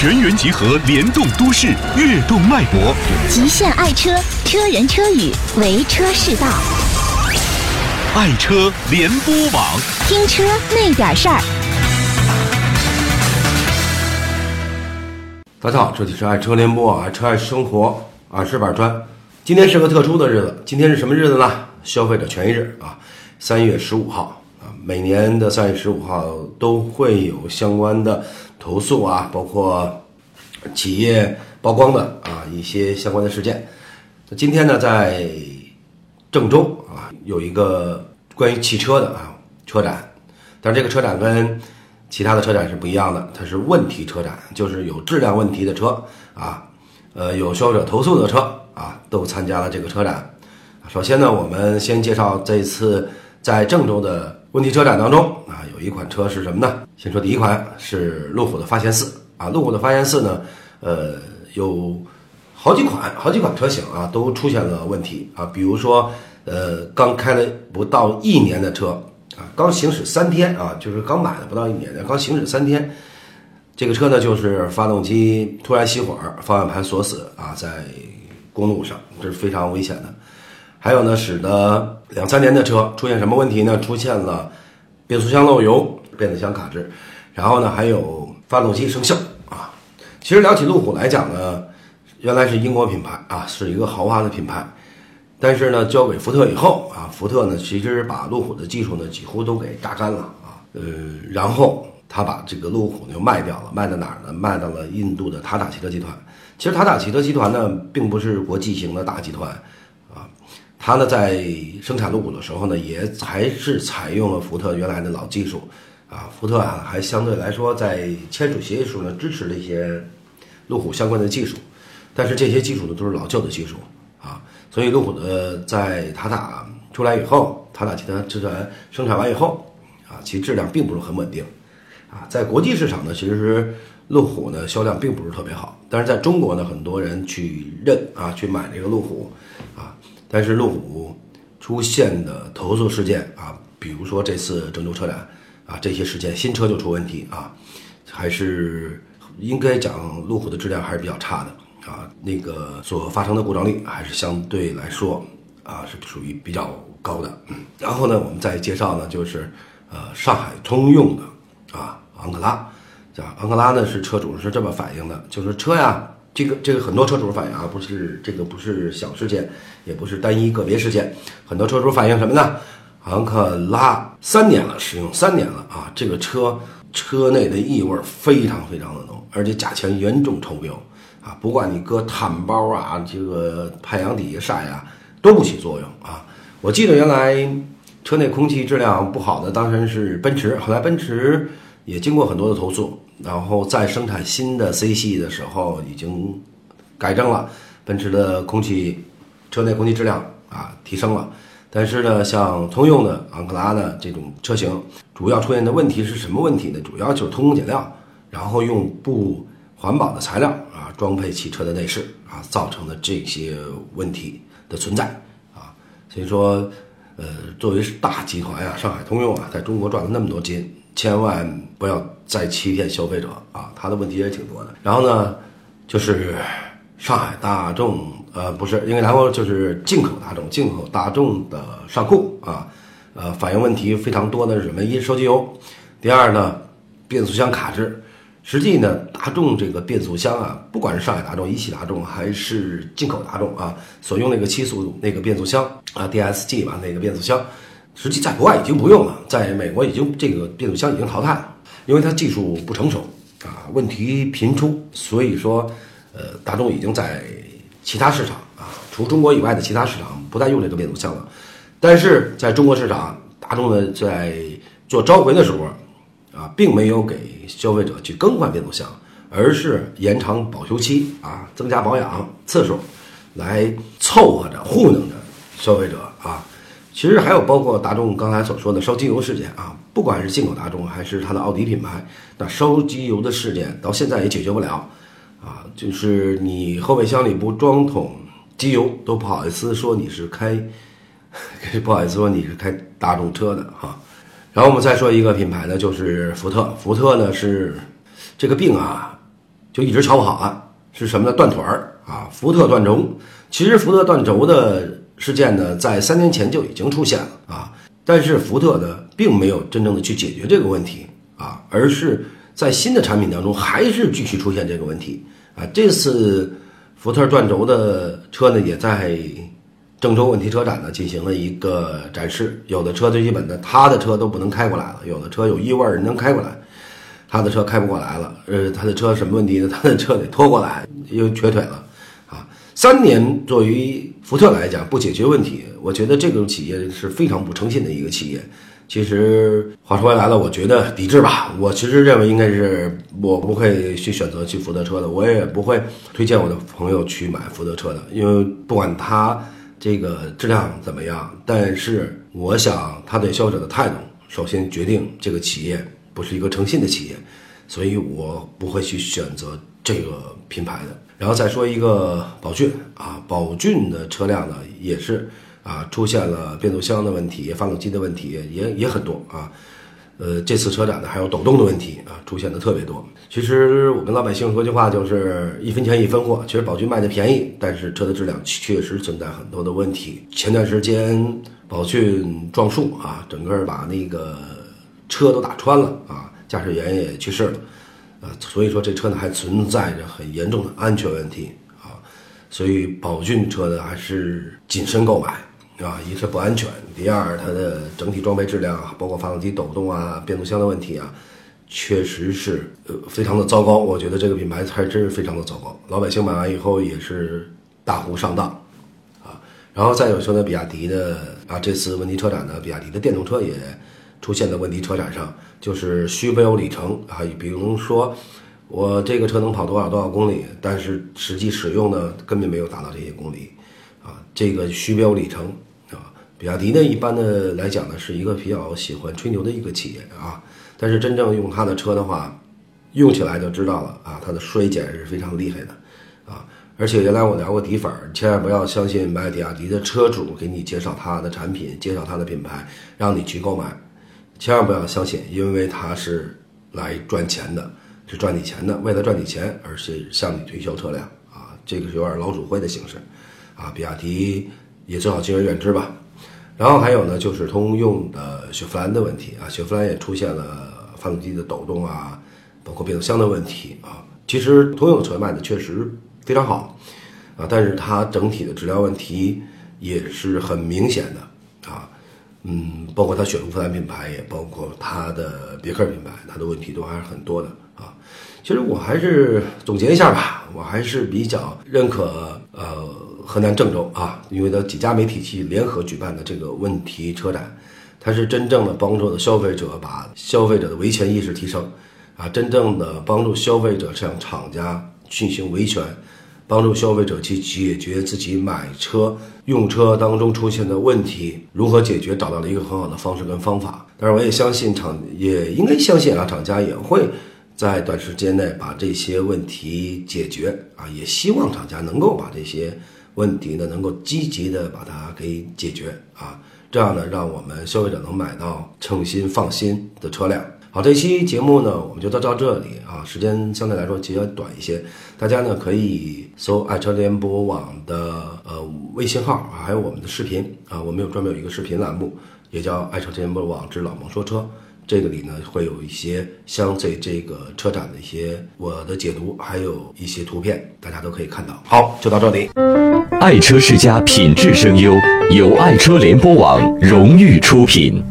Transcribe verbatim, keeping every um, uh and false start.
全员集合，联动都市，跃动脉搏。极限爱车，车人车语，为车是道。爱车联播网，听车那点事儿。大家好，这里是爱车联播网，爱车爱生活，俺是板川。今天是个特殊的日子，今天是什么日子呢？消费者权益日啊，三月十五号。每年的三月十五号都会有相关的投诉啊，包括企业曝光的啊一些相关的事件。今天呢，在郑州啊有一个关于汽车的啊车展，但这个车展跟其他的车展是不一样的，它是问题车展，就是有质量问题的车啊，呃有消费者投诉的车啊都参加了这个车展。首先呢，我们先介绍这一次在郑州的问题车展当中啊，有一款车是什么呢？先说第一款是路虎的发现四啊，路虎的发现四呢，呃，有好几款好几款车型啊都出现了问题啊，比如说呃，刚开了不到一年的车啊，刚行驶三天啊，就是刚买了不到一年的，刚行驶三天，这个车呢就是发动机突然熄火，方向盘锁死啊，在公路上这是非常危险的。还有呢，使得两三年的车出现什么问题呢？出现了变速箱漏油、变速箱卡滞，然后呢，还有发动机生锈啊。其实聊起路虎来讲呢，原来是英国品牌啊，是一个豪华的品牌，但是呢，交给福特以后啊，福特呢其实把路虎的技术呢几乎都给榨干了啊。呃，然后他把这个路虎呢卖掉了，卖到哪儿呢？卖到了印度的塔塔汽车集团。其实塔塔汽车集团呢，并不是国际型的大集团。它呢，在生产路虎的时候呢，也还是采用了福特原来的老技术，啊，福特啊还相对来说在签署协议时呢支持了一些路虎相关的技术，但是这些技术呢都是老旧的技术啊，所以路虎的在塔塔出来以后，塔塔集团集团生产完以后啊，其质量并不是很稳定，啊，在国际市场呢，其实路虎呢销量并不是特别好，但是在中国呢，很多人去认啊去买这个路虎，啊。但是路虎出现的投诉事件啊，比如说这次郑州车展啊，这些事件新车就出问题啊，还是应该讲路虎的质量还是比较差的啊，那个所发生的故障率还是相对来说啊是属于比较高的。嗯、然后呢，我们再介绍呢就是呃上海通用的啊昂克拉，昂克拉呢是车主是这么反映的，就是车呀。这个这个很多车主反映啊，不是这个不是小事件，也不是单一个别事件，很多车主反映什么呢？昂克拉三年了，使用三年了啊，这个车车内的异味非常非常的浓，而且价钱严重超标啊，不管你搁碳包啊，这个太阳底下晒啊，都不起作用啊。我记得原来车内空气质量不好的当然是奔驰，后来奔驰也经过很多的投诉。然后在生产新的 C 系的时候已经改正了，奔驰的空气车内空气质量啊提升了，但是呢像通用的昂克拉呢这种车型主要出现的问题是什么问题呢？主要就是偷工减料，然后用不环保的材料啊装配汽车的内饰啊，造成的这些问题的存在啊。所以说呃作为大集团啊，上海通用啊在中国赚了那么多金，千万不要再欺骗消费者啊！他的问题也挺多的。然后呢，就是上海大众，呃，不是，因为然后就是进口大众，进口大众的上库啊，呃，反映问题非常多的是什么？一，烧机油；第二呢，变速箱卡滞。实际呢，大众这个变速箱啊，不管是上海大众、一汽大众还是进口大众啊，所用那个七速那个变速箱啊 ，D S G 吧那个变速箱。实际在国外已经不用了，在美国已经这个变速箱已经淘汰了，因为它技术不成熟啊，问题频出，所以说，呃，大众已经在其他市场啊，除中国以外的其他市场不再用这个变速箱了。但是在中国市场，大众呢在做召回的时候啊，并没有给消费者去更换变速箱，而是延长保修期啊，增加保养次数，来凑合着糊弄着消费者啊。其实还有包括大众刚才所说的烧机油事件啊，不管是进口大众还是它的奥迪品牌，那烧机油的事件到现在也解决不了啊，就是你后备箱里不装桶机油都不好意思说你是开不好意思说你是开大众车的哈、啊。然后我们再说一个品牌呢，就是福特，福特呢是这个病啊就一直炒不好啊，是什么呢？断腿儿啊，福特断轴。其实福特断轴的事件呢，在三年前就已经出现了啊，但是福特呢，并没有真正的去解决这个问题啊，而是在新的产品当中还是继续出现这个问题啊。这次福特断轴的车呢，也在郑州问题车展呢进行了一个展示，有的车最基本的，他的车都不能开过来了，有的车有异味人能开过来，他的车开不过来了，呃，他的车什么问题呢？他的车得拖过来，又瘸腿了啊！三年作为福特来讲不解决问题，我觉得这种企业是非常不诚信的一个企业。其实话说回来了，我觉得抵制吧，我其实认为应该是我不会去选择去福特车的，我也不会推荐我的朋友去买福特车的，因为不管他这个质量怎么样，但是我想他对消费者的态度首先决定这个企业不是一个诚信的企业，所以我不会去选择这个品牌的。然后再说一个宝骏啊，宝骏的车辆呢也是啊出现了变速箱的问题，发动机的问题也也很多啊，呃这次车展呢还有抖动的问题啊出现的特别多。其实我跟老百姓说句话，就是一分钱一分货，其实宝骏卖的便宜，但是车的质量确实存在很多的问题。前段时间宝骏撞树啊，整个把那个车都打穿了啊，驾驶员也去世了啊，所以说这车呢还存在着很严重的安全问题啊，所以宝骏车呢还是谨慎购买啊，一是不安全，第二它的整体装备质量啊，包括发动机抖动啊、变速箱的问题啊，确实是呃非常的糟糕。我觉得这个品牌还真是非常的糟糕，老百姓买完以后也是大呼上当啊。然后再有说呢，比亚迪的啊，这次问题车展呢，比亚迪的电动车也出现在问题车展上，就是虚标里程啊，比如说我这个车能跑多少多少公里，但是实际使用呢根本没有达到这些公里啊，这个虚标里程。比亚迪呢，一般的来讲呢，是一个比较喜欢吹牛的一个企业啊，但是真正用它的车的话，用起来就知道了啊，它的衰减是非常厉害的啊。而且原来我聊过底粉，千万不要相信买比亚迪的车主给你介绍他的产品、介绍他的品牌，让你去购买，千万不要相信，因为他是来赚钱的，是赚你钱的，为了赚你钱而是向你推销车辆啊，这个是有点老鼠会的形式啊，比亚迪也最好敬而远之吧。然后还有呢，就是通用的雪佛兰的问题啊，雪佛兰也出现了发动机的抖动啊，包括变速箱的问题啊。其实通用的车卖的确实非常好啊，但是它整体的质量问题也是很明显的啊，嗯，包括它雪佛兰品牌，也包括它的别克品牌，它的问题都还是很多的啊。其实我还是总结一下吧，我还是比较认可呃。河南郑州啊，因为它几家媒体去联合举办的这个问题车展，它是真正的帮助了消费者把消费者的维权意识提升啊，真正的帮助消费者向厂家进行维权，帮助消费者去解决自己买车用车当中出现的问题，如何解决找到了一个很好的方式跟方法。但是我也相信厂也应该相信啊，厂家也会在短时间内把这些问题解决啊，也希望厂家能够把这些问题呢能够积极的把它给解决啊，这样呢让我们消费者能买到称心放心的车辆。好，这期节目呢我们就到到这里啊，时间相对来说比较短一些，大家呢可以搜爱车联播网的呃微信号啊，还有我们的视频啊，我们有专门有一个视频栏目，也叫爱车联播网之老蒙说车。这个里呢会有一些相对这个车展的一些我的解读，还有一些图片，大家都可以看到。好，就到这里。爱车世家品质声优，由爱车联播网荣誉出品。